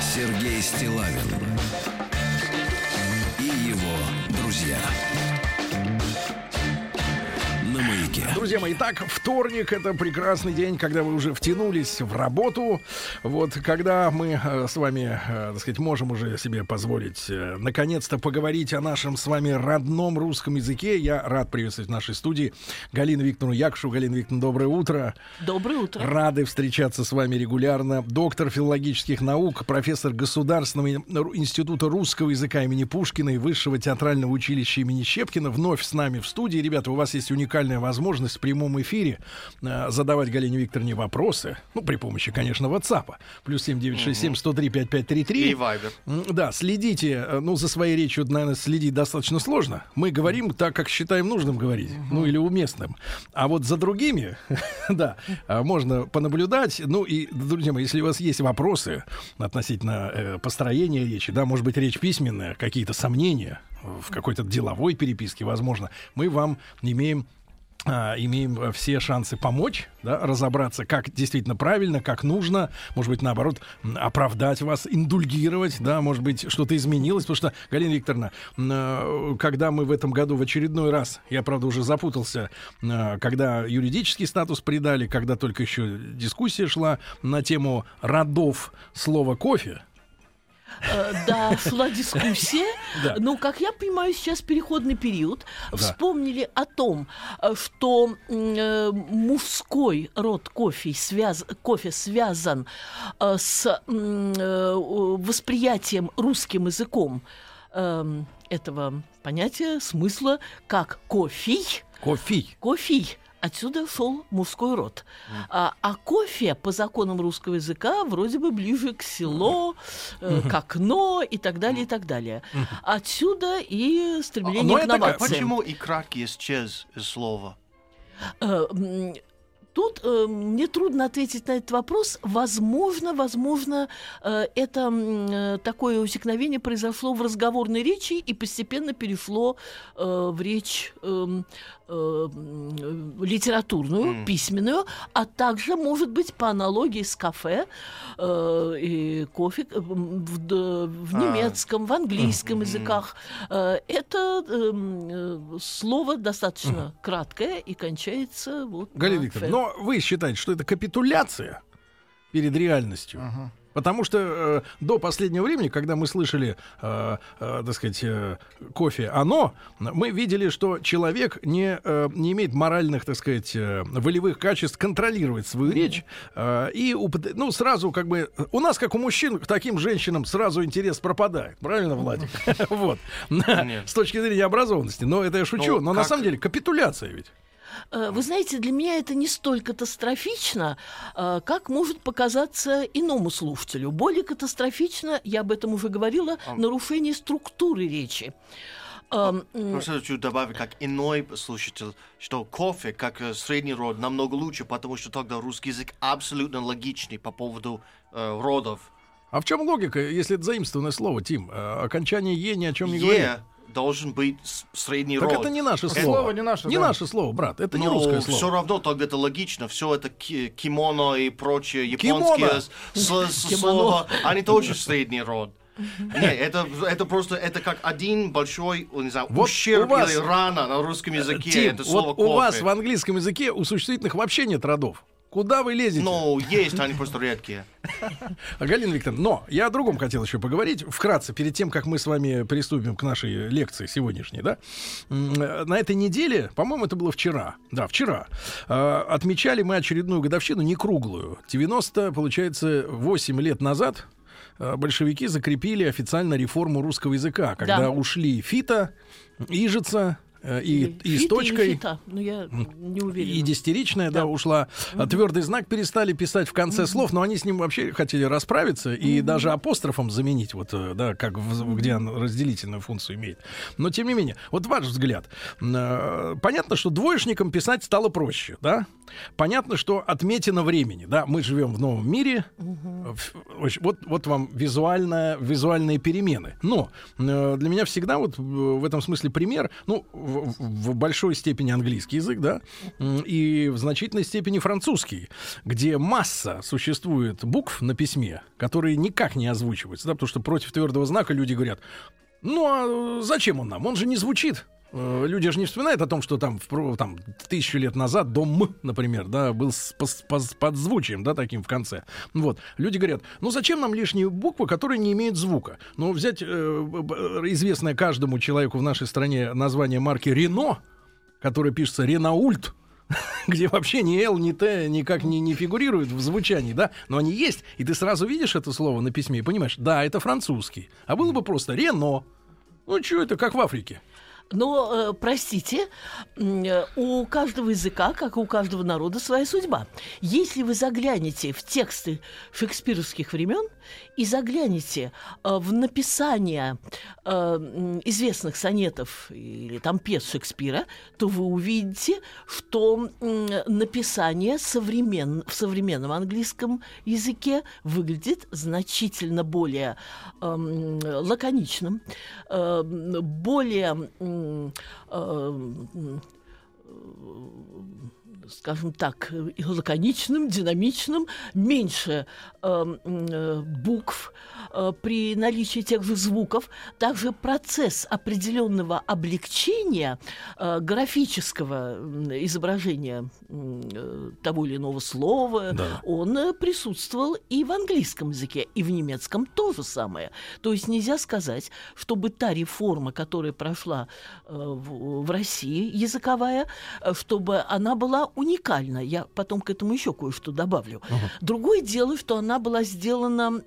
Сергей Стиллавин и его друзья. Друзья мои, итак, вторник — это прекрасный день, когда вы уже втянулись в работу, вот, когда мы с вами, так сказать, можем уже себе позволить наконец-то поговорить о нашем с вами родном русском языке. Я рад приветствовать в нашей студии Галину Викторовну Якшу. Галина Викторовна, доброе утро. Доброе утро. Рады встречаться с вами регулярно. Доктор филологических наук, профессор Государственного института русского языка имени Пушкина и Высшего театрального училища имени Щепкина вновь с нами в студии. Ребята, у вас есть уникальная возможность в прямом эфире задавать Галине Викторовне вопросы, ну, при помощи, конечно, WhatsApp, плюс 7967-103-5533. И Viber. Да, следите, ну, за своей речью, наверное, следить достаточно сложно. Мы говорим так, как считаем нужным говорить, ну, или уместным. А вот за другими, да, можно понаблюдать. Ну, и, друзья мои, если у вас есть вопросы относительно построения речи, да, может быть, речь письменная, какие-то сомнения в какой-то деловой переписке, возможно, мы вам имеем все шансы помочь, да, разобраться, как действительно правильно, как нужно, может быть, наоборот, оправдать вас, индульгировать, да, может быть, что-то изменилось, потому что, Галина Викторовна, когда мы в этом году в очередной раз, я, правда, уже запутался, когда юридический статус придали, когда только еще дискуссия шла на тему родов слова «кофе», да, шла дискуссия. Да. Но, как я понимаю, сейчас переходный период. Да. Вспомнили о том, что мужской род кофе связан с восприятием русским языком этого понятия, смысла, как кофей. Кофей. Отсюда шел мужской род. А кофе по законам русского языка вроде бы ближе к село, к окно и так далее, и так далее. Отсюда и стремление к новациям. Почему икрак исчез из слова? Тут мне трудно ответить на этот вопрос. Возможно, это такое усекновение произошло в разговорной речи и постепенно перешло в речь литературную, письменную, а также, может быть, по аналогии с кафе и кофе в немецком, в английском языках. Это слово достаточно краткое и кончается вот Галина Викторовна, но вы считаете, что это капитуляция перед реальностью? Потому что до последнего времени, когда мы слышали, так сказать, кофе, мы видели, что человек не имеет моральных, так сказать, волевых качеств контролировать свою речь. И сразу как бы у нас, как у мужчин, к таким женщинам сразу интерес пропадает. Правильно, Владик? Вот. С точки зрения образованности. Но это я шучу. Но на самом деле капитуляция ведь. Вы знаете, для меня это не столь катастрофично, как может показаться иному слушателю. Более катастрофично, я об этом уже говорила, нарушение структуры речи. Просто хочу добавить, как иной слушатель, что кофе, как средний род, намного лучше, потому что тогда русский язык абсолютно логичный по поводу родов. А в чем логика, если это заимствованное слово, Тим? Окончание «е» ни о чем не говорит. Должен быть средний род. Так это не наше слово. Наше слово, брат. Это не русское слово. Но все равно тогда это логично. Все это кимоно и прочее японские слова. Они тоже средний род. Нет, это просто это как один большой, не знаю, ущерб или рана на русском языке. Тим, это слово кофе. У вас в английском языке у существительных вообще нет родов. Куда вы лезете? Ну, есть, они просто редкие. Галина Викторовна, но я о другом хотел еще поговорить. Вкратце, перед тем, как мы с вами приступим к нашей лекции сегодняшней, да, на этой неделе, по-моему, это было вчера, да, вчера, отмечали мы очередную годовщину, не круглую. 90, получается, 8 лет назад большевики закрепили официально реформу русского языка, когда ушли Фита, Ижица, и с точкой. Ну, я не уверена. И дистеричная, да, ушла. Угу. Твердый знак перестали писать в конце слов, но они с ним вообще хотели расправиться и даже апострофом заменить, вот, да, как где он разделительную функцию имеет. Но тем не менее, вот ваш взгляд. Понятно, что двоечникам писать стало проще, да? Понятно, что отметина времени, да? Мы живем в новом мире. Вот вам визуальные перемены. Но для меня всегда вот в этом смысле пример, ну, в большой степени английский язык, да, и в значительной степени французский, где масса существует букв на письме, которые никак не озвучиваются, да, потому что против твердого знака люди говорят: ну, а зачем он нам? Он же не звучит. Люди же не вспоминают о том, что там 1000 лет назад до «м», например, да, был с подзвучием, да, таким в конце. Вот. Люди говорят: ну зачем нам лишние буквы, которые не имеют звука? Ну, взять известное каждому человеку в нашей стране название марки «Рено», которое пишется «Ренаульт», где вообще ни «л», ни «т» никак не фигурируют в звучании, да, но они есть, и ты сразу видишь это слово на письме и понимаешь, да, это французский. А было бы просто «Рено». Ну, что это, как в Африке? Но, простите, у каждого языка, как и у каждого народа, своя судьба. Если вы заглянете в тексты шекспировских времен и заглянете в написание известных сонетов или там пьес Шекспира, то вы увидите, что написание в современном английском языке выглядит значительно более лаконичным, более... скажем так, лаконичным, динамичным, меньше букв при наличии тех же звуков. Также процесс определенного облегчения графического изображения того или иного слова, да, он присутствовал и в английском языке, и в немецком то же самое. То есть нельзя сказать, чтобы та реформа, которая прошла в России, языковая, чтобы она была уникальна. Я потом к этому еще кое-что добавлю. Другое дело, что она была сделана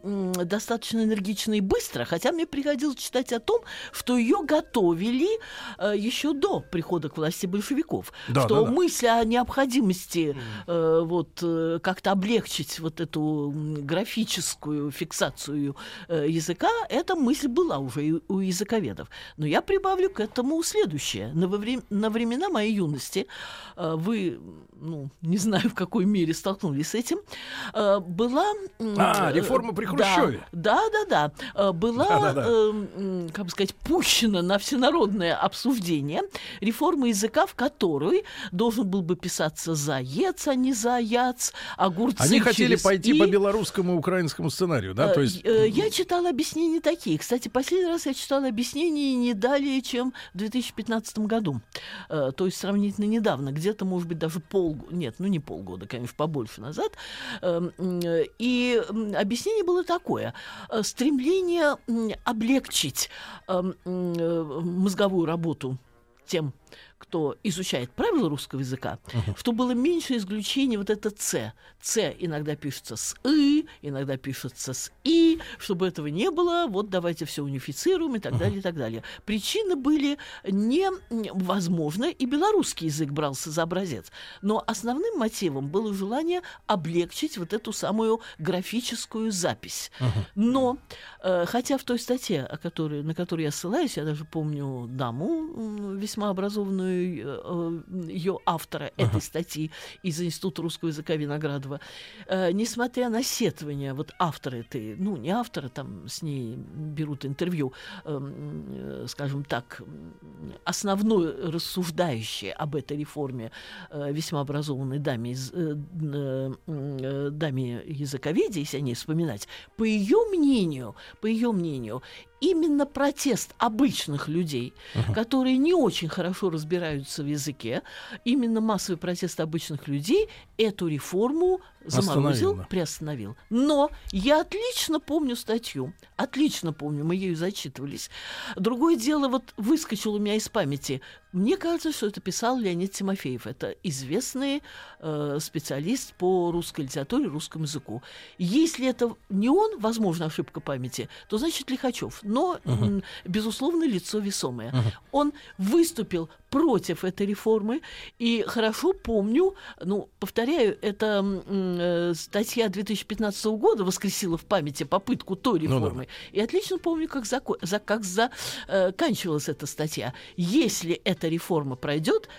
достаточно энергично и быстро, хотя мне приходилось читать о том, что ее готовили еще до прихода к власти большевиков. Да, что мысль о необходимости как-то облегчить вот эту графическую фиксацию языка, эта мысль была уже у языковедов. Но я прибавлю к этому следующее. На времена моей юности, вы, ну, не знаю, в какой мере столкнулись с этим, была... реформа при Хрущеве. Да. Была, как бы сказать, пущена на всенародное обсуждение реформа языка, в которой должен был бы писаться «заец», а не «заяц», «огурцы». Они хотели пойти по белорусскому и украинскому сценарию, да? То есть... Я читала объяснения такие. Кстати, последний раз я читала объяснения не далее, чем в 2015 году. То есть сравнительно недавно, где-то, может быть, даже не полгода, конечно, побольше назад. И объяснение было такое. Стремление облегчить мозговую работу тем, кто изучает правила русского языка, что было меньше исключений вот это «ц». «Ц» иногда пишется с «и», иногда пишется с «и». Чтобы этого не было, вот давайте все унифицируем и так далее, и так далее. Причины были невозможны, и белорусский язык брался за образец. Но основным мотивом было желание облегчить вот эту самую графическую запись. Но, хотя в той статье, на которую я ссылаюсь, я даже помню даму весьма образованную, ее автора этой статьи из Института русского языка Виноградова, несмотря на сетование вот автора этой, ну, не автора, там с ней берут интервью, скажем так, основной рассуждающей об этой реформе весьма образованной даме языковеде, если о ней вспоминать, по ее мнению, именно протест обычных людей, которые не очень хорошо разбираются в языке, именно массовый протест обычных людей эту реформу заморозил, приостановил. Но я отлично помню статью, отлично помню, мы ею зачитывались. Другое дело, вот выскочил у меня из памяти. Мне кажется, что это писал Леонид Тимофеев. Это известный специалист по русской литературе, русскому языку. Если это не он, возможно, ошибка памяти, то значит Лихачев. Но, безусловно, лицо весомое. Он выступил против этой реформы. И хорошо помню, ну, повторяю, это статья 2015 года воскресила в памяти попытку той реформы. И отлично помню, как заканчивалась эта статья. Если эта реформа пройдет,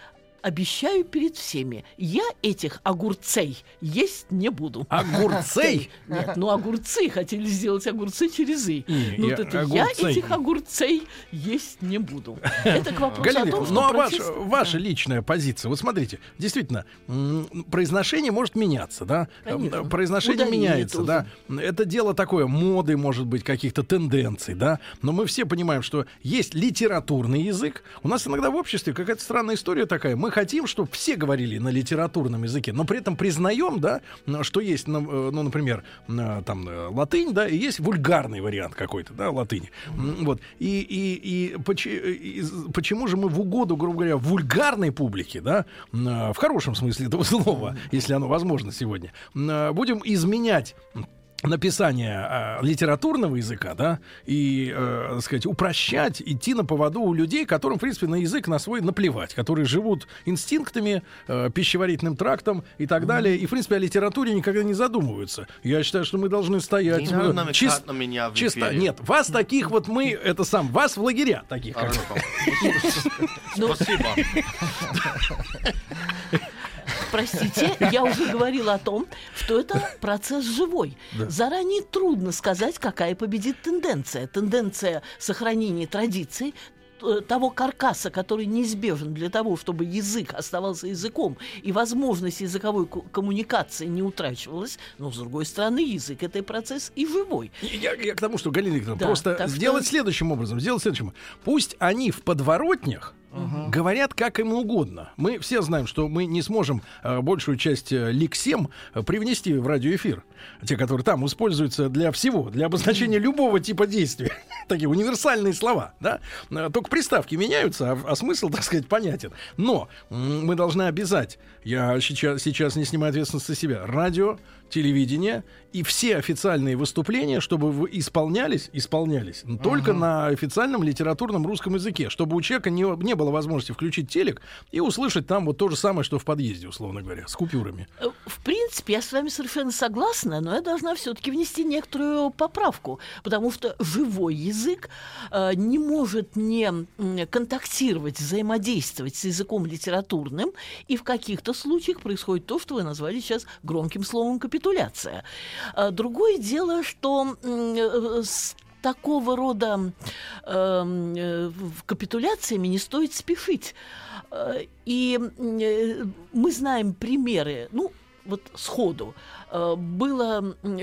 обещаю перед всеми, я этих огурцей есть не буду. Огурцей? Нет, ну огурцы, хотели сделать огурцы через «и». Ну вот это я этих огурцей есть не буду. Это к вопросу Галина, о том, что ну, протест... ваша личная позиция. Вот смотрите, действительно, произношение может меняться, да? Конечно. Произношение ударение меняется, тоже. Да? Это дело такое, моды, может быть, каких-то тенденций, да? Но мы все понимаем, что есть литературный язык. У нас иногда в обществе какая-то странная история такая. Мы хотим, чтобы все говорили на литературном языке, но при этом признаем, да, что есть, ну, например, там, латынь, да, и есть вульгарный вариант какой-то, да, латыни. Вот. И почему же мы в угоду, грубо говоря, вульгарной публике, да, в хорошем смысле этого слова, если оно возможно сегодня, будем изменять написание литературного языка, да, и, так сказать, упрощать, идти на поводу у людей, которым, в принципе, на язык на свой наплевать, которые живут инстинктами, пищеварительным трактом и так далее, и, в принципе, о литературе никогда не задумываются. Я считаю, что мы должны стоять... Не надо намекать на меня в эфире. Чисто, нет, вас таких вот мы, это сам, вас в лагеря таких. Спасибо. Простите, я уже говорила о том, что это процесс живой. Да. Заранее трудно сказать, какая победит тенденция. Тенденция сохранения традиций, того каркаса, который неизбежен для того, чтобы язык оставался языком и возможность языковой коммуникации не утрачивалась, но, с другой стороны, язык — это процесс и живой. Я к тому, что, Галина Викторовна, да, просто сделать что... следующим образом. Сделать следующим. Пусть они в подворотнях говорят как им угодно. Мы все знаем, что мы не сможем большую часть лексем привнести в радиоэфир. Те, которые там используются для всего, для обозначения любого типа действия. Такие универсальные слова, да? Только приставки меняются, а смысл, так сказать, понятен. Но мы должны обязать, я сейчас не снимаю ответственности с себя, радио, телевидение и все официальные выступления, чтобы исполнялись только на официальном литературном русском языке, чтобы у человека не было возможности включить телек и услышать там вот то же самое, что в подъезде, условно говоря, с купюрами. В принципе, я с вами совершенно согласна, но я должна все-таки внести некоторую поправку, потому что живой язык не может не контактировать, взаимодействовать с языком литературным, и в каких-то случаях происходит то, что вы назвали сейчас громким словом капитуляция. Другое дело, что с такого рода капитуляциями не стоит спешить. И мы знаем примеры, ну, вот сходу.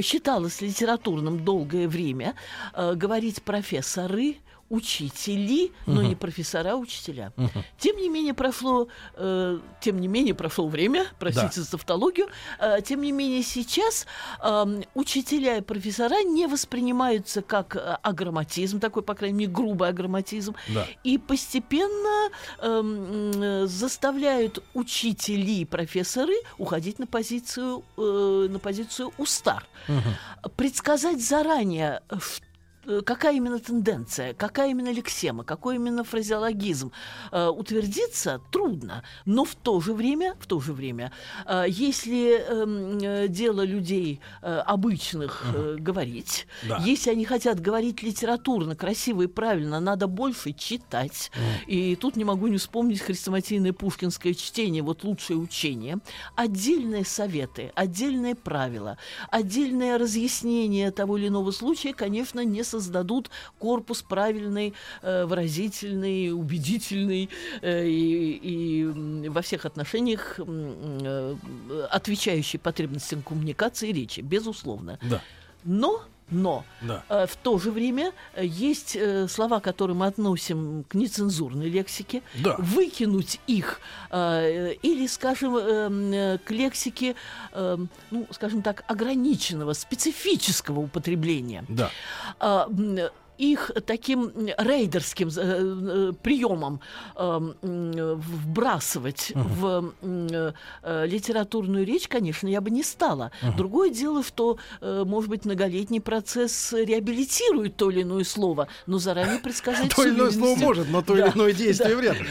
Считалось литературным долгое время говорить профессоры, учители, но не профессора, а учителя. Тем не менее прошло время, простите за тавтологию, тем не менее сейчас учителя и профессора не воспринимаются как аграмматизм, такой, по крайней мере, грубый аграмматизм, и постепенно заставляют учителей и профессоры уходить на позицию устар. Предсказать заранее, какая именно тенденция, какая именно лексема, какой именно фразеологизм утвердиться трудно, но в то же время, если дело людей обычных говорить, если они хотят говорить литературно, красиво и правильно, надо больше читать. И тут не могу не вспомнить хрестоматийное пушкинское чтение, вот лучшее учение. Отдельные советы, отдельные правила, отдельное разъяснение того или иного случая, конечно, не создадут корпус правильный, выразительный, убедительный и во всех отношениях отвечающий потребностям коммуникации и речи, безусловно. Да. Но Но в то же время есть слова, которые мы относим к нецензурной лексике. Да. Выкинуть их или, скажем, к лексике, ну, скажем так, ограниченного, специфического употребления. Да. Их таким рейдерским приемом вбрасывать в литературную речь, конечно, я бы не стала. Другое дело, что, может быть, многолетний процесс реабилитирует то или иное слово, но заранее предсказать... То или иное слово может, но то или иное действие вряд ли.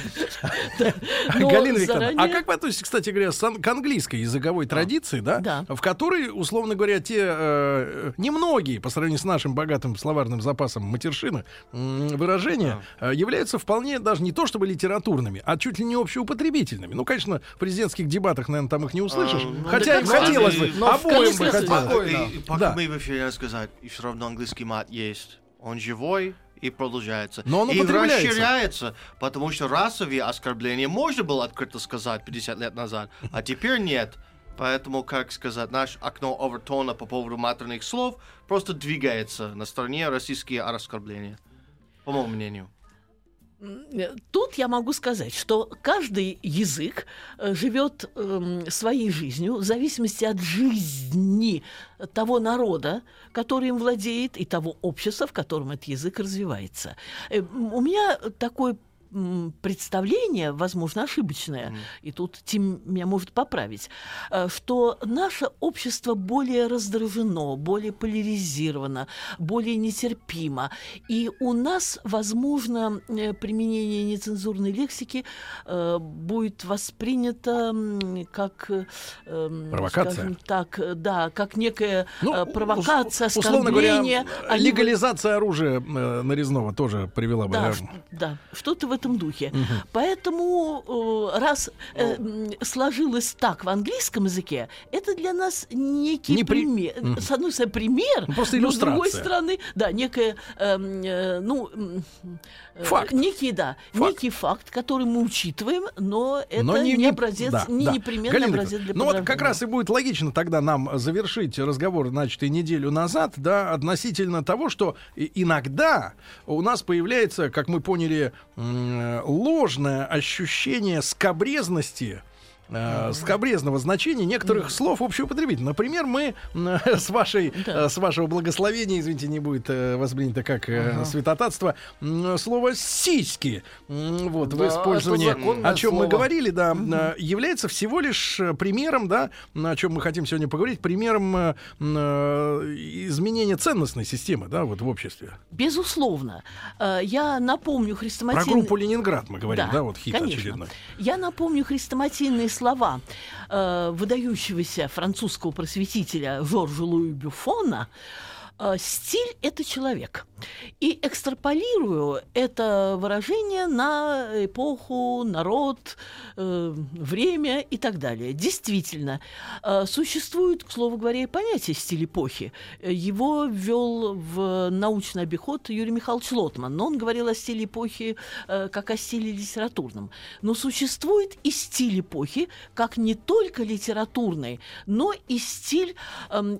Галина Викторовна, а как вы относитесь, кстати говоря, к английской языковой традиции, да, в которой, условно говоря, те немногие, по сравнению с нашим богатым словарным запасом матершины, выражения являются вполне даже не то чтобы литературными, а чуть ли не общеупотребительными. Ну, конечно, в президентских дебатах, наверное, там их не услышишь. Хотя им хотелось бы, обоим бы хотелось. Пока мы в эфире сказать, и все равно английский мат есть. Он живой и продолжается. Но он и расширяется, потому что расовые оскорбления можно было открыто сказать 50 лет назад, а теперь нет. Поэтому, как сказать, наше окно Овертона по поводу матерных слов просто двигается на стороне российские оскорбления, по моему мнению. Тут я могу сказать, что каждый язык живет своей жизнью в зависимости от жизни того народа, который им владеет, и того общества, в котором этот язык развивается. У меня такой представление, возможно, ошибочное, и тут Тим меня может поправить, что наше общество более раздражено, более поляризировано, более нетерпимо. И у нас, возможно, применение нецензурной лексики будет воспринято как... провокация. Скажем так, да, как некая провокация, условно оскорбление. Говоря, легализация оружия нарезного тоже привела бы... Да, да, что-то в этом духе. Поэтому раз сложилось так в английском языке, это для нас некий пример. С одной стороны, пример, но с другой стороны, да, некое, факт. Некий факт, который мы учитываем, но это не образец, не непременно образец для подражания. Ну вот как раз и будет логично тогда нам завершить разговор, начатый неделю назад, да, относительно того, что иногда у нас появляется, как мы поняли, ложное ощущение скабрезности, скабрезного значения некоторых слов общеупотребительных. Например, мы с вашего благословения, извините, не будет воспринято как святотатство, слово «сиськи» в использовании, о чем мы говорили, является всего лишь примером, о чем мы хотим сегодня поговорить, примером изменения ценностной системы, в обществе. Безусловно. Я напомню хрестоматийные... Про группу «Ленинград» мы говорим, хит очередной. Я напомню хрестоматийные слова выдающегося французского просветителя Жоржа Луи Бюфона. Стиль – это человек. И экстраполирую это выражение на эпоху, народ, время и так далее. Действительно, существует, к слову говоря, и понятие «стиль эпохи». Его ввел в научный обиход Юрий Михайлович Лотман, но он говорил о стиле эпохи как о стиле литературном. Но существует и стиль эпохи как не только литературный, но и стиль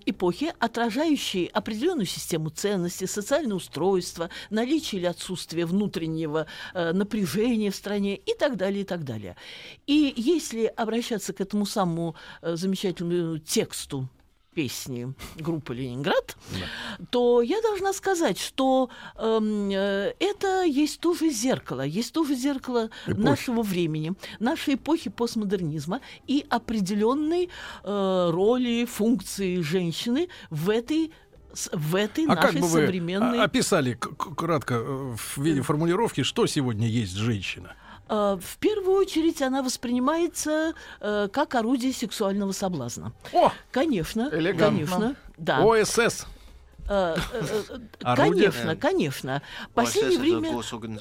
эпохи, отражающий определенную систему ценностей, социальное устройство, наличие или отсутствие внутреннего напряжения в стране и так далее, и так далее. И если обращаться к этому самому замечательному тексту песни группы «Ленинград», то я должна сказать, что это есть тоже зеркало нашего времени, нашей эпохи постмодернизма и определенной роли, функции женщины в этой нашей современной... как бы вы описали кратко в виде формулировки, что сегодня есть женщина? В первую очередь она воспринимается как орудие сексуального соблазна. О! Конечно, элегантно. Да. ОСС. Конечно. В последнее время...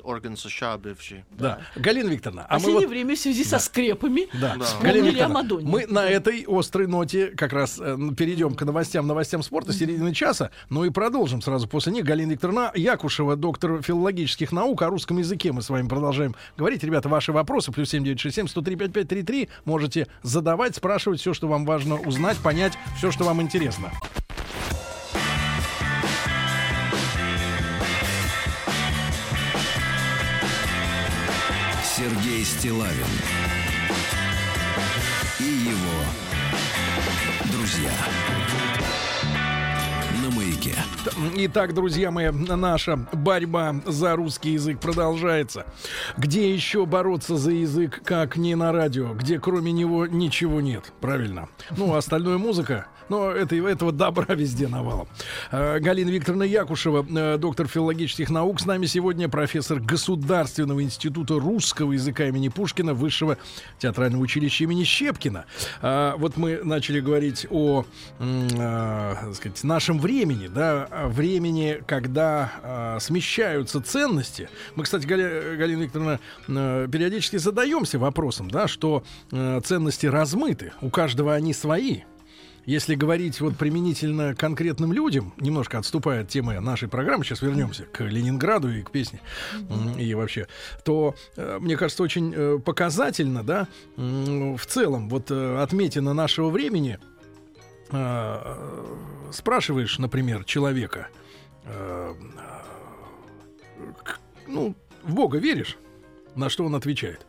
Орган США бывший. Да. Галина Викторовна, а мы последнее время в связи со скрепами вспомнили о Мадонне. Мы на этой острой ноте как раз перейдем к новостям спорта середины часа, и продолжим сразу после них. Галина Викторовна Якушева, доктор филологических наук. О русском языке мы с вами продолжаем говорить. Ребята, ваши вопросы, плюс 7967-103-5533, можете задавать, спрашивать все, что вам важно узнать, понять, все, что вам интересно. Сергей Стиллавин и его друзья. Итак, друзья мои, наша борьба за русский язык продолжается. Где еще бороться за язык, как не на радио, где кроме него ничего нет, правильно? Ну, остальное музыка, но этого добра везде навалом. Галина Викторовна Якушева, доктор филологических наук, с нами сегодня, профессор Государственного института русского языка имени Пушкина, Высшего театрального училища имени Щепкина. Вот мы начали говорить о, так сказать, нашем времени, да, времени, когда смещаются ценности. Мы, кстати, Галина Викторовна, периодически задаемся вопросом, да, что ценности размыты, у каждого они свои. Если говорить вот применительно конкретным людям, немножко отступая от темы нашей программы, сейчас вернемся к Ленинграду и к песне, и вообще, то, мне кажется, очень показательно, да, в целом, вот отметина нашего времени. Спрашиваешь, например, человека, ну, в Бога веришь? На что он отвечает?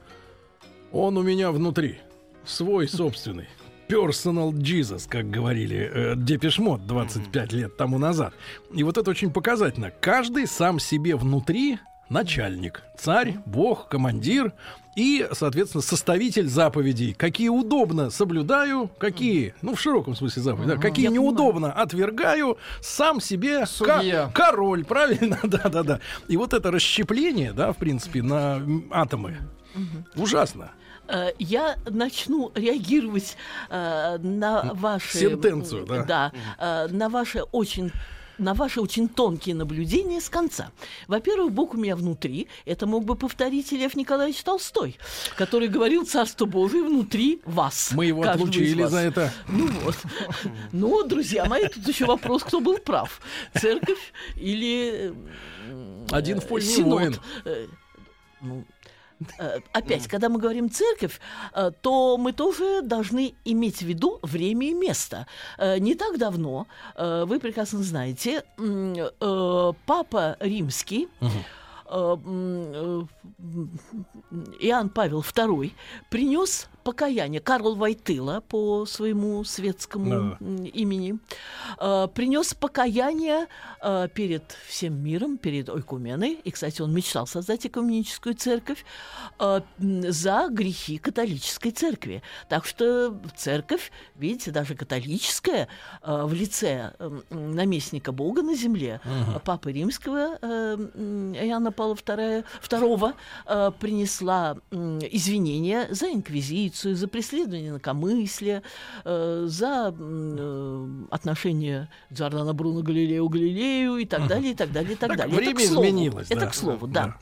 Он у меня внутри, свой собственный. Personal Jesus, как говорили Depeche Mode 25 лет тому назад. И вот это очень показательно. Каждый сам себе внутри начальник, царь, бог, командир и, соответственно, составитель заповедей. Какие удобно соблюдаю, какие, ну, в широком смысле заповеди, да, какие неудобно отвергаю, сам себе король, правильно? Да-да-да. И вот это расщепление, да, в принципе, на атомы. Ужасно. Я начну реагировать на ваши... Сентенцию, да? Да, на ваши очень тонкие наблюдения с конца. Во-первых, Бог у меня внутри. Это мог бы повторить и Лев Николаевич Толстой, который говорил: «Царство Божие внутри вас». Мы его отлучили за это. Ну вот. Ну, друзья мои, тут еще вопрос, кто был прав. Церковь или один в поле не воин. Ну, опять, когда мы говорим «церковь», то мы тоже должны иметь в виду время и место. Не так давно, вы прекрасно знаете, Папа Римский, Иоанн Павел II, принес покаяние. Карл Войтыла по своему светскому имени принес покаяние перед всем миром, перед ойкуменой. И, кстати, он мечтал создать экуменическую церковь за грехи католической церкви. Так что церковь, видите, даже католическая, в лице наместника Бога на земле, Папы Римского Иоанна Павла II, принесла извинения за инквизицию, за преследование инакомыслия, за отношение Джордана Бруно Галилео Галилею и так далее, и так далее, и так далее. Время изменилось. Это к слову, да.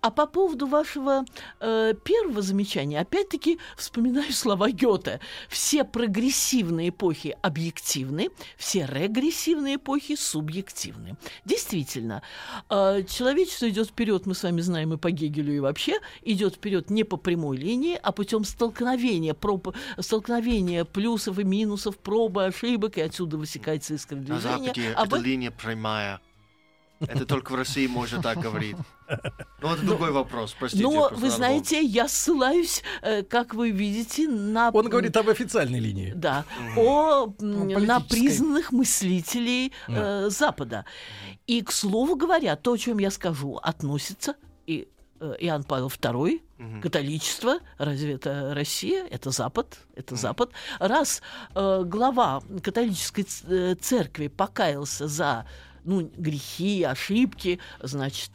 А по поводу вашего первого замечания, опять-таки вспоминаю слова Гёте. Все прогрессивные эпохи объективны, все регрессивные эпохи субъективны. Действительно, человечество идет вперед, мы с вами знаем и по Гегелю, и вообще идет вперед не по прямой линии, а путем столкновения плюсов и минусов, пробы, ошибок, и отсюда высекается искра движения. На Западе эта линия прямая. Это только в России можно так говорить. Ну, это другой вопрос, простите. Но, вы знаете, я ссылаюсь, как вы видите, на... Он говорит об официальной линии. Да, на признанных мыслителей Запада. И, к слову говоря, то, о чем я скажу, относится и Иоанн Павел II, католичество, разве это Россия? Это Запад, это Запад. Раз глава католической церкви покаялся за грехи, ошибки, значит,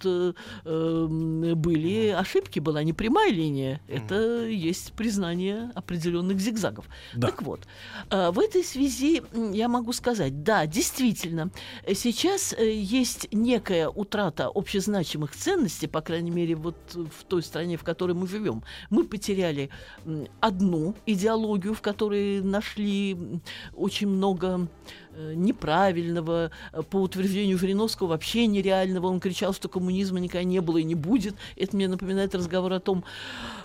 были ошибки, была не прямая линия. Это есть признание определенных зигзагов. Да. Так вот, в этой связи я могу сказать, да, действительно, сейчас есть некая утрата общезначимых ценностей, по крайней мере, вот в той стране, в которой мы живем. Мы потеряли одну идеологию, в которой нашли очень много неправильного по утверждению зрению Жириновского вообще нереального. Он кричал, что коммунизма никогда не было и не будет. Это мне напоминает разговор о том,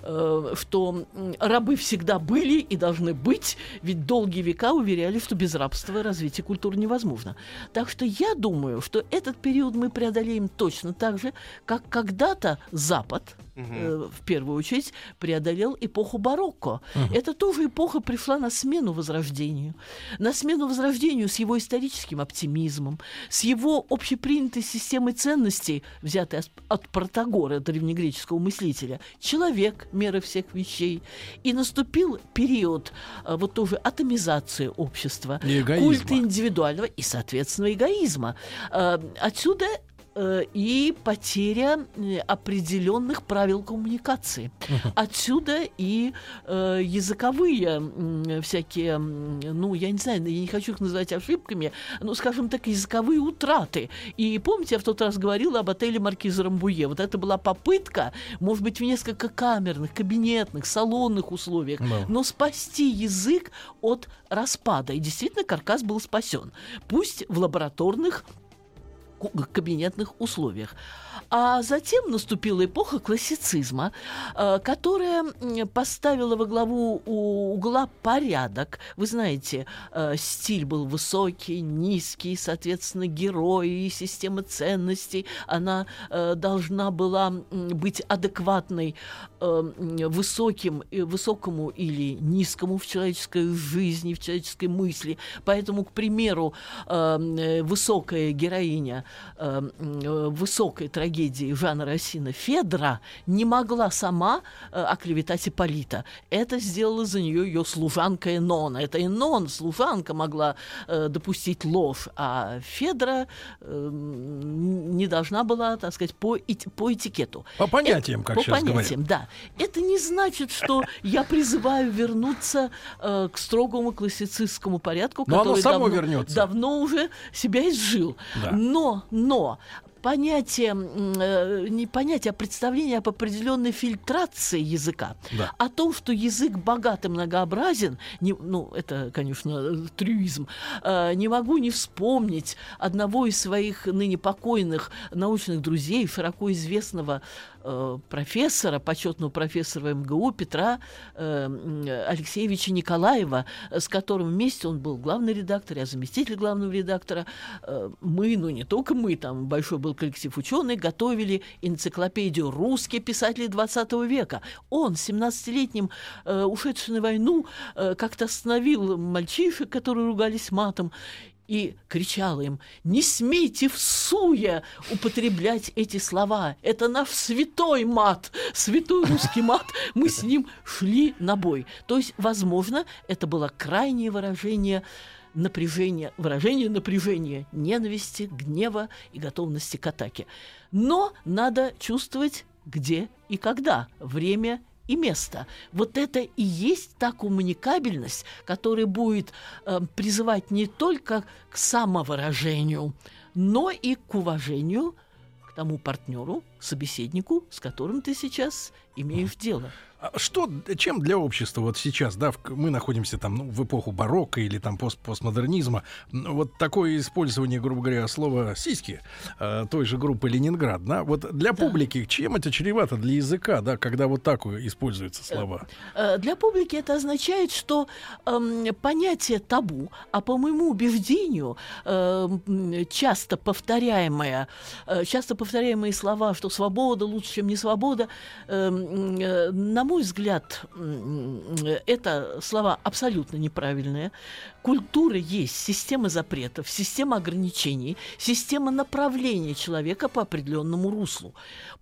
что рабы всегда были и должны быть, ведь долгие века уверяли, что без рабства развитие культуры невозможно. Так что я думаю, что этот период мы преодолеем точно так же, как когда-то Запад, в первую очередь, преодолел эпоху барокко. Это тоже эпоха пришла на смену Возрождению. На смену Возрождению с его историческим оптимизмом, с его общепринятой системой ценностей, взятой от Протагора, древнегреческого мыслителя. Человек — мера всех вещей. И наступил период вот тоже атомизации общества, культа индивидуального и, соответственно, эгоизма. Отсюда и потеря определенных правил коммуникации. Отсюда и языковые всякие, ну, я не знаю, я не хочу их называть ошибками, но, скажем так, языковые утраты. И помните, я в тот раз говорила об отеле «Маркиза Рамбуе». Вот это была попытка, может быть, в несколько камерных, кабинетных, салонных условиях, но спасти язык от распада. И действительно, каркас был спасен. Пусть в лабораторных кабинетных условиях. А затем наступила эпоха классицизма, которая поставила во главу угла порядок. Вы знаете, стиль был высокий, низкий, соответственно, герои, система ценностей. Она должна была быть адекватной высокому или низкому в человеческой жизни, в человеческой мысли. Поэтому, к примеру, высокая героиня высокой трагедии жанра Осина Федра не могла сама оклеветать Ипполита. Это сделала за нее ее служанка Энона. Это Энон, служанка, могла допустить ложь, а Федра не должна была, так сказать, по этикету. По понятиям, как сейчас говорят. По понятиям, да. Это не значит, что я призываю вернуться к строгому классицистскому порядку, который давно уже себя изжил. Да. Но понятие, а представление об определенной фильтрации языка, да, о том, что язык богат и многообразен, это, конечно, трюизм. Не могу не вспомнить одного из своих ныне покойных научных друзей, широко известного профессора, почетного профессора МГУ Петра Алексеевича Николаева, с которым вместе он был главный редактор, я заместитель главного редактора. Мы, не только мы, там большой был коллектив ученых, готовили энциклопедию «Русские писатели XX века». Он, 17-летним, ушедший на войну, как-то остановил мальчишек, которые ругались матом, и кричала им: «Не смейте всуе употреблять эти слова. Это наш святой мат, святой русский мат. Мы с ним шли на бой». То есть, возможно, это было крайнее выражение напряжения, ненависти, гнева и готовности к атаке. Но надо чувствовать, где и когда, время и место. Вот это и есть та коммуникабельность, которая будет призывать не только к самовыражению, но и к уважению к тому партнеру, собеседнику, с которым ты сейчас имеешь дело. Чем для общества вот сейчас, да, мы находимся там, в эпоху барокко или там постмодернизма, вот такое использование, грубо говоря, слова «сиськи» той же группы «Ленинград», да, вот для публики, чем это чревато для языка, да, когда вот так используются слова? Для публики это означает, что понятие табу, а по моему убеждению, часто повторяемые слова, что свобода лучше, чем не свобода, на мой взгляд, это слова абсолютно неправильные. Культура есть система запретов, система ограничений, система направления человека по определенному руслу.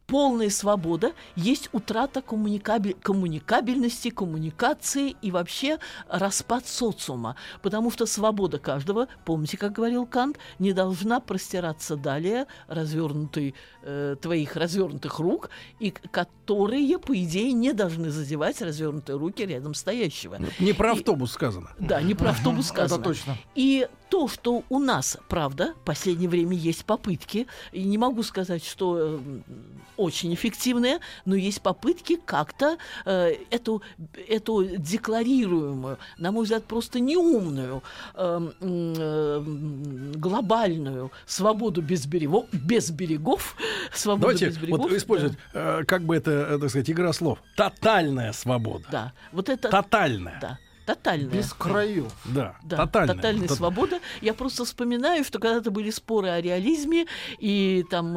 Полная свобода есть утрата коммуникабельности, коммуникации и вообще распад социума. Потому что свобода каждого, помните, как говорил Кант, не должна простираться далее твоих развернутых рук, и которые, по идее, не должны задевать развернутые руки рядом стоящего. Не про автобус сказано. Да, не про автобус сказано. Это точно. И то, что у нас, правда, в последнее время есть попытки, и не могу сказать, что очень эффективные, но есть попытки как-то эту декларируемую, на мой взгляд, просто неумную, глобальную свободу без берегов, свободу без берегов. Давайте вот использовать, да, как бы это, так сказать, игра слов. Тотальная свобода. Да. Вот это... Тотальная. Да. Тотальная. Без краев. Да, да, тотальная свобода. Я просто вспоминаю, что когда-то были споры о реализме, и там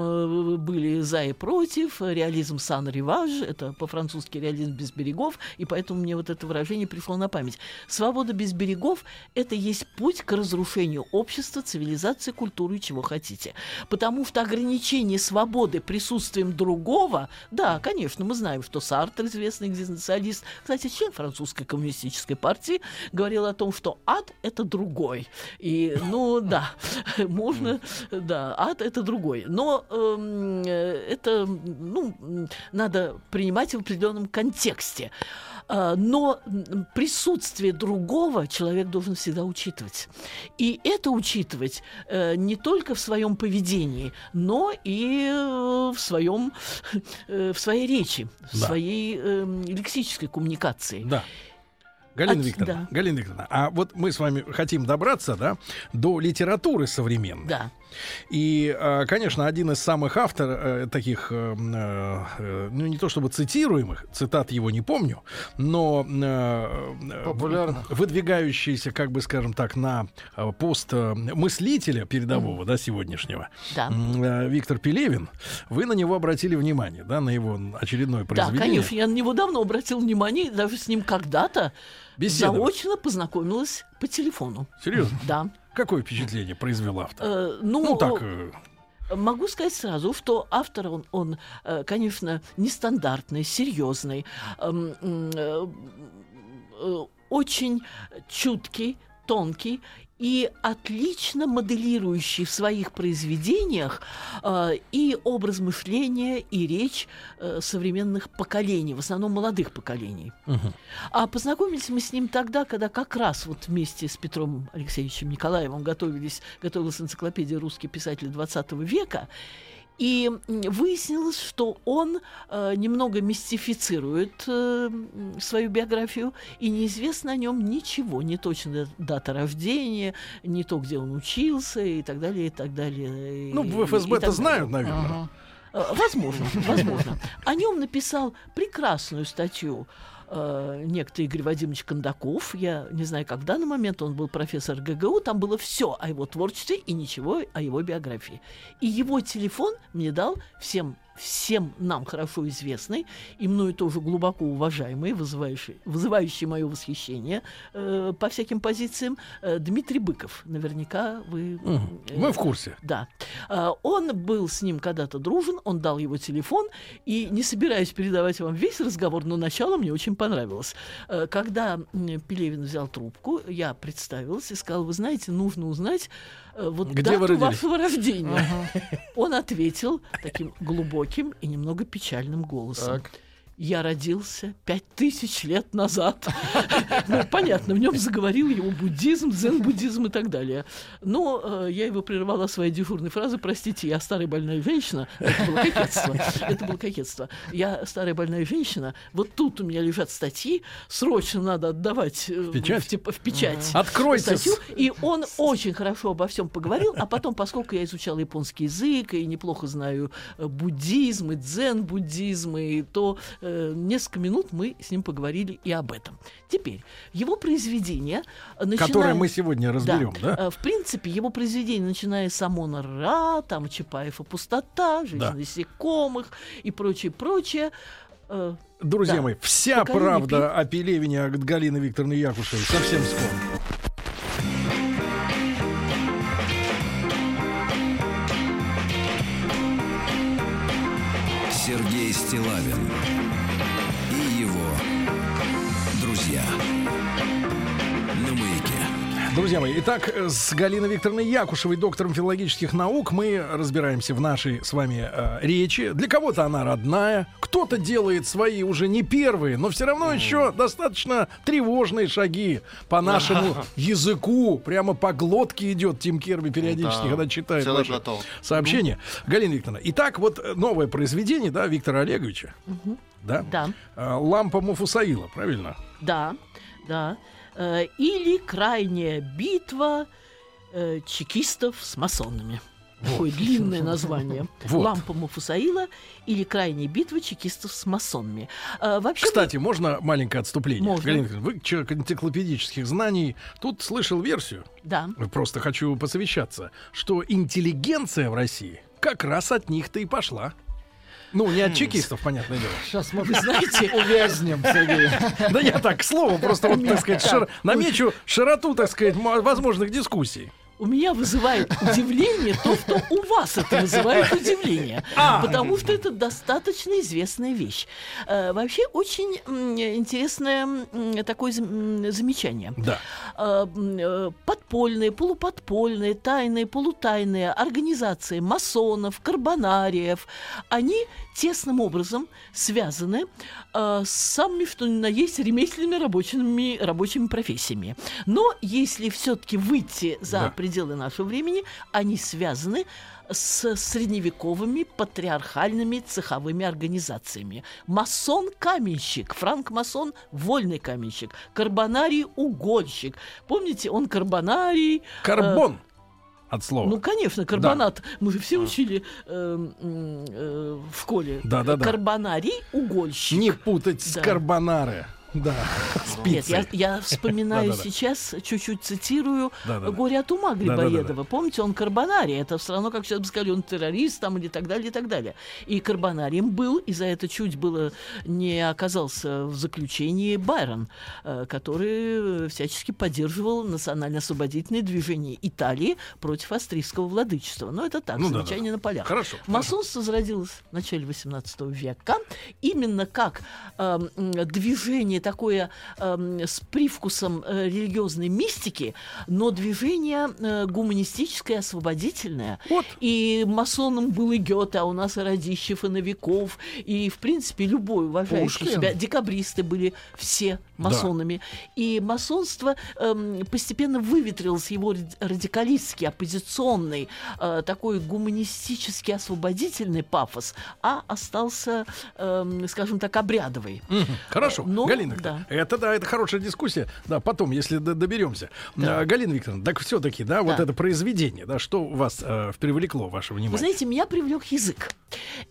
были за и против. Реализм сан-риваж, это по-французски реализм без берегов, и поэтому мне вот это выражение пришло на память. Свобода без берегов — это есть путь к разрушению общества, цивилизации, культуры и чего хотите. Потому что ограничение свободы присутствием другого, да, конечно, мы знаем, что Сартр, известный экзистенциалист, кстати, член французской коммунистической партии, говорил о том, что ад — это другой. И, ну, да, можно... Да, ад — это другой. Но это, ну, надо принимать в определенном контексте. Но присутствие другого человек должен всегда учитывать. И это учитывать не только в своем поведении, но и в своей речи, в своей лексической коммуникации. Да. Галина Викторовна, а вот мы с вами хотим добраться, да, до литературы современной. Да. И, конечно, один из самых авторов таких, ну, не то чтобы цитируемых, цитат его не помню, но выдвигающийся, как бы, скажем так, на пост мыслителя передового, да, сегодняшнего, да, Виктор Пелевин. Вы на него обратили внимание, да, на его очередное произведение. Да, конечно, я на него давно обратил внимание, даже с ним когда-то заочно познакомилась по телефону. Серьезно? Да. Какое впечатление произвел автор? Могу сказать сразу, что автор, он конечно, нестандартный, серьезный, очень чуткий, тонкий и отлично моделирующий в своих произведениях и образ мышления, и речь современных поколений, в основном молодых поколений. Угу. А познакомились мы с ним тогда, когда как раз вот вместе с Петром Алексеевичем Николаевым готовилась энциклопедия русских писателей XX века. И выяснилось, что он немного мистифицирует свою биографию, и неизвестно о нем ничего, не точная дата рождения, не то, где он учился, и так далее, и так далее. Ну, в ФСБ-то знают, наверное. Ага. Возможно. О нем написал прекрасную статью некто Игорь Вадимович Кондаков. Я не знаю, как в данный момент, он был профессор ГГУ. Там было все о его творчестве и ничего о его биографии. И его телефон мне дал всем нам хорошо известный и мною тоже глубоко уважаемый, вызывающий мое восхищение по всяким позициям, Дмитрий Быков. Наверняка вы... Мы в курсе. Да. Он был с ним когда-то дружен, он дал его телефон, и не собираюсь передавать вам весь разговор, но начало мне очень понравилось. Когда Пелевин взял трубку, я представилась и сказала: вы знаете, нужно узнать дату вашего рождения. Ага. Он ответил таким глубоким и немного печальным голосом. Так. Я родился 5000 лет назад. Ну, понятно, в нем заговорил его буддизм, дзен-буддизм и так далее. Но я его прервала своей дежурной фразой: простите, я старая больная женщина. Это было кокетство. Я старая больная женщина. Вот тут у меня лежат статьи. Срочно надо отдавать в печать. Откройте статью. И он очень хорошо обо всем поговорил. А потом, поскольку я изучала японский язык и неплохо знаю буддизм, и дзен-буддизм, и то... Несколько минут мы с ним поговорили и об этом. Теперь, его произведения... Которые мы сегодня разберем, да? В принципе, его произведения, начиная с Амона Ра, там, Чапаева «Пустота», «Жизнь насекомых» и прочее-прочее. Друзья мои, вся правда о Пелевине от Галины Викторовны Якушевой совсем скоро. Сергей Стиллавин и его друзья на Маяке. Друзья мои, итак, с Галиной Викторовной Якушевой, доктором филологических наук, мы разбираемся в нашей с вами речи. Для кого-то она родная, кто-то делает свои уже не первые, но все равно еще достаточно тревожные шаги по нашему языку. Прямо по глотке идет Тим Керби периодически, когда читает ваше сообщение. Галина Викторовна, итак, вот новое произведение, да, Виктора Олеговича. Да? Да. «Лампа Муфусаила», правильно? Да, да. Или крайняя битва чекистов с масонами. Вот. Такое длинное название. Вот. «Лампа Муфусаила» или «Крайняя битва чекистов с масонами». Вообще, кстати, можно маленькое отступление? Можно. Галина, вы человек энциклопедических знаний. Тут слышал версию. Да. Просто хочу посовещаться, что интеллигенция в России как раз от них-то и пошла. Ну, не от чекистов, понятное дело. Сейчас мы, знаете, увязнем, Сергей. Да я так, к слову, просто вот, так сказать, намечу широту, так сказать, возможных дискуссий. У меня вызывает удивление то, что у вас это вызывает удивление. Потому что это достаточно известная вещь. Вообще, очень интересное такое замечание. Да. Подпольные, полуподпольные, тайные, полутайные организации масонов, карбонариев, они тесным образом связаны с самыми, что ни на есть, ремесленными рабочими профессиями. Но если все-таки выйти за пределы нашего времени, они связаны с средневековыми патриархальными цеховыми организациями. Масон-каменщик, франк-масон – вольный каменщик, карбонарий-угольщик. Помните, он карбонарий... Карбон! От слова. Ну, конечно, карбонат. Да. Мы же все учили в школе. Да. Карбонарий-угольщик. Не путать с карбонары. Да. Нет, я вспоминаю сейчас, чуть-чуть цитирую «Горе от ума» Грибоедова. Помните, он карбонарий. Это все равно, как сейчас бы сказали, он террорист там, или так далее, и так далее. И карбонарием был, и за это чуть было не оказался в заключении Байрон, который всячески поддерживал национально-освободительное движение Италии против австрийского владычества. Но это так, замечание на полях. Хорошо. Масонство зародилось в начале XVIII века именно как движение такое с привкусом религиозной мистики, но движение гуманистическое, освободительное. Вот. И масоном был и Гёте, а у нас и Радищев, и Новиков, и, в принципе, любой уважающий себя. Декабристы были все масонами. Да. И масонство постепенно выветрилось, его радикалистский, оппозиционный, такой гуманистический, освободительный пафос, а остался, скажем так, обрядовый. Хорошо. Но, Галина, это хорошая дискуссия. Да, потом, если доберемся. Да. Галина Викторовна, так все-таки, да, вот это произведение, да, что вас привлекло, ваше внимание? Вы знаете, меня привлек язык.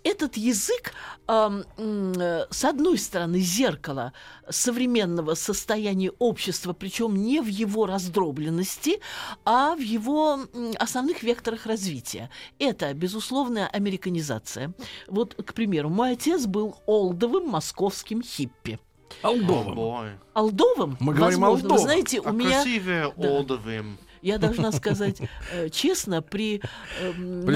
Этот язык, с одной стороны, зеркало современного состояния общества, причем не в его раздробленности, а в его основных векторах развития. Это, безусловно, американизация. Вот, к примеру, мой отец был олдовым московским хиппи. Олдовым? Мы говорим олдовым. Вы знаете, у меня... Красивее олдовым. Я должна сказать честно, при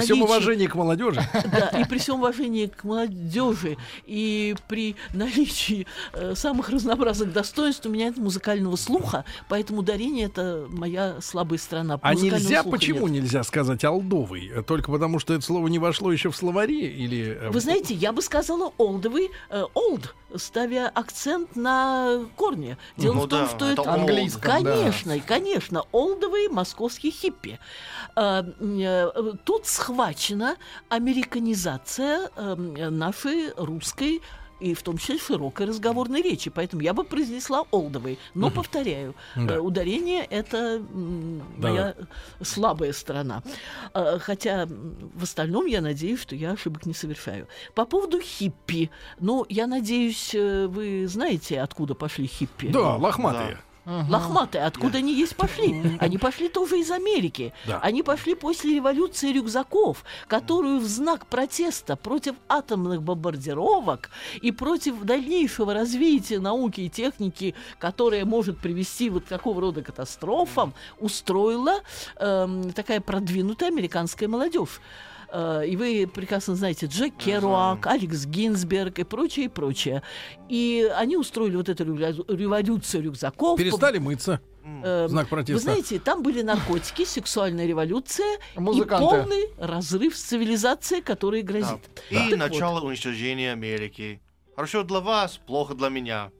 всем уважении к молодежи. Да, и при всем уважении к молодежи, и при наличии самых разнообразных достоинств у меня нет музыкального слуха, поэтому ударение — это моя слабая сторона. А нельзя, почему нельзя сказать «олдовый»? Только потому, что это слово не вошло еще в словари? Или... Вы знаете, я бы сказала «олдовый», «олд», ставя акцент на корни. Дело в том, что это английское. Конечно, олдовый московский хиппи. Тут схвачена американизация нашей русской и в том числе широкой разговорной речи. Поэтому я бы произнесла «олдовый». Но, повторяю, ударение — это моя слабая сторона. Хотя в остальном я надеюсь, что я ошибок не совершаю. По поводу хиппи. Ну, я надеюсь, вы знаете, откуда пошли хиппи? Да, лохматые. Лохматые, откуда они есть пошли? Они пошли тоже из Америки. Да. Они пошли после революции рюкзаков, которую в знак протеста против атомных бомбардировок и против дальнейшего развития науки и техники, которая может привести вот к такого рода катастрофам, устроила такая продвинутая американская молодежь. И вы прекрасно знаете Джек Керуак, Алекс Гинзберг и прочее, и прочее. И они устроили вот эту революцию рюкзаков. Перестали мыться. Знак протеста. Вы знаете, там были наркотики, сексуальная революция и полный разрыв с цивилизацией, который грозит. Да. И начало уничтожения Америки. Хорошо для вас, плохо для меня.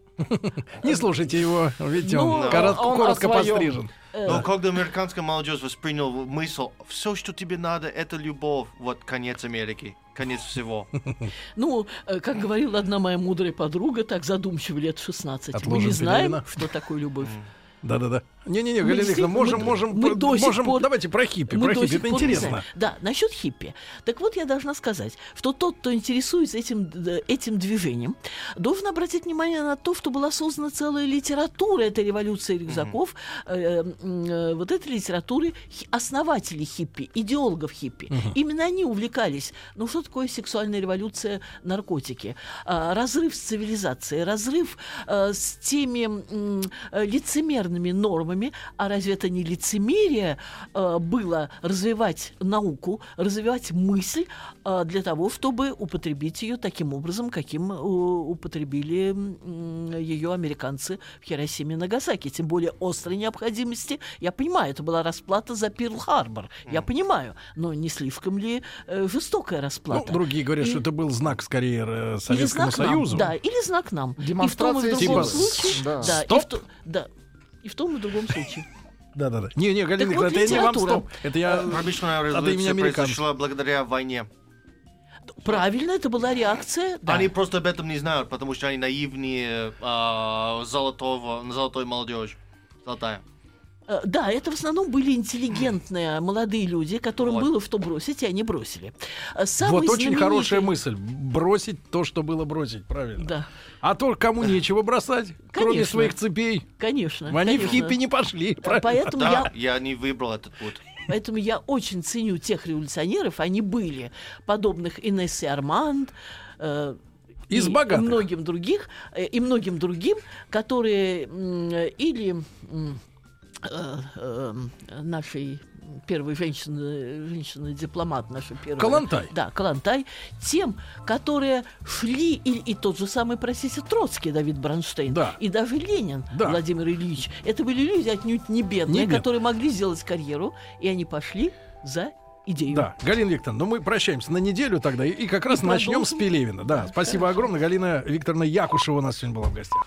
Не слушайте его, ведь он коротко пострижен. Но когда американская молодежь восприняла мысль, все, что тебе надо, это любовь, вот конец Америки, конец всего. Ну, как говорила одна моя мудрая подруга, так задумчиво лет 16, мы не знаем, что такое любовь. Да-да-да. Не-не-не, Галилеевна, можем, давайте про хиппи. Про хиппи, это интересно. Да, насчет хиппи. Так вот, я должна сказать, что тот, кто интересуется этим движением, должен обратить внимание на то, что была создана целая литература этой революции рюкзаков, вот этой литературы основателей хиппи, идеологов хиппи. Именно они увлекались. Ну, что такое сексуальная революция, наркотики? Разрыв с цивилизацией, разрыв с теми лицемерными нормами. А разве это не лицемерие было развивать науку, развивать мысль для того, чтобы употребить ее таким образом, каким употребили ее американцы в Хиросиме и Нагасаки? Тем более острой необходимости. Я понимаю, это была расплата за Перл-Харбор. Я понимаю, но не слишком ли жестокая расплата? Ну, другие говорят, что это был знак скорее Советскому Союзу. Да, или знак нам. Демонстрация типа «Стоп». И в том и в другом случае. Да-да-да. Не-не, Галина, вот это я не вам стоп. Это я... Промышленная революция произошла благодаря войне. Правильно, это была реакция. Да. Они просто об этом не знают, потому что они наивные, золотой молодежь. Золотая. Да, это в основном были интеллигентные молодые люди, которым было что бросить, и они бросили. Самый вот очень хорошая мысль. Бросить то, что было бросить, правильно. Да. А то, кому нечего бросать, кроме своих цепей. Конечно. Они в хиппи не пошли. Поэтому я не выбрал этот путь. Поэтому я очень ценю тех революционеров, они были, подобных Инессе Арманд, из богатых. И многим другим, которые или... нашей первой женщины-дипломат, нашей первой... Калантай. Да, Калантай. Тем, которые шли, и тот же самый, простите, Троцкий, Давид Бронштейн, да. И даже Ленин, да. Владимир Ильич. Это были люди отнюдь не бедные, которые могли сделать карьеру, и они пошли за идею. Да, Галина Викторовна, ну мы прощаемся на неделю тогда, и как раз начнем с Пелевина. Да, спасибо огромное. Галина Викторовна Якушева у нас сегодня была в гостях.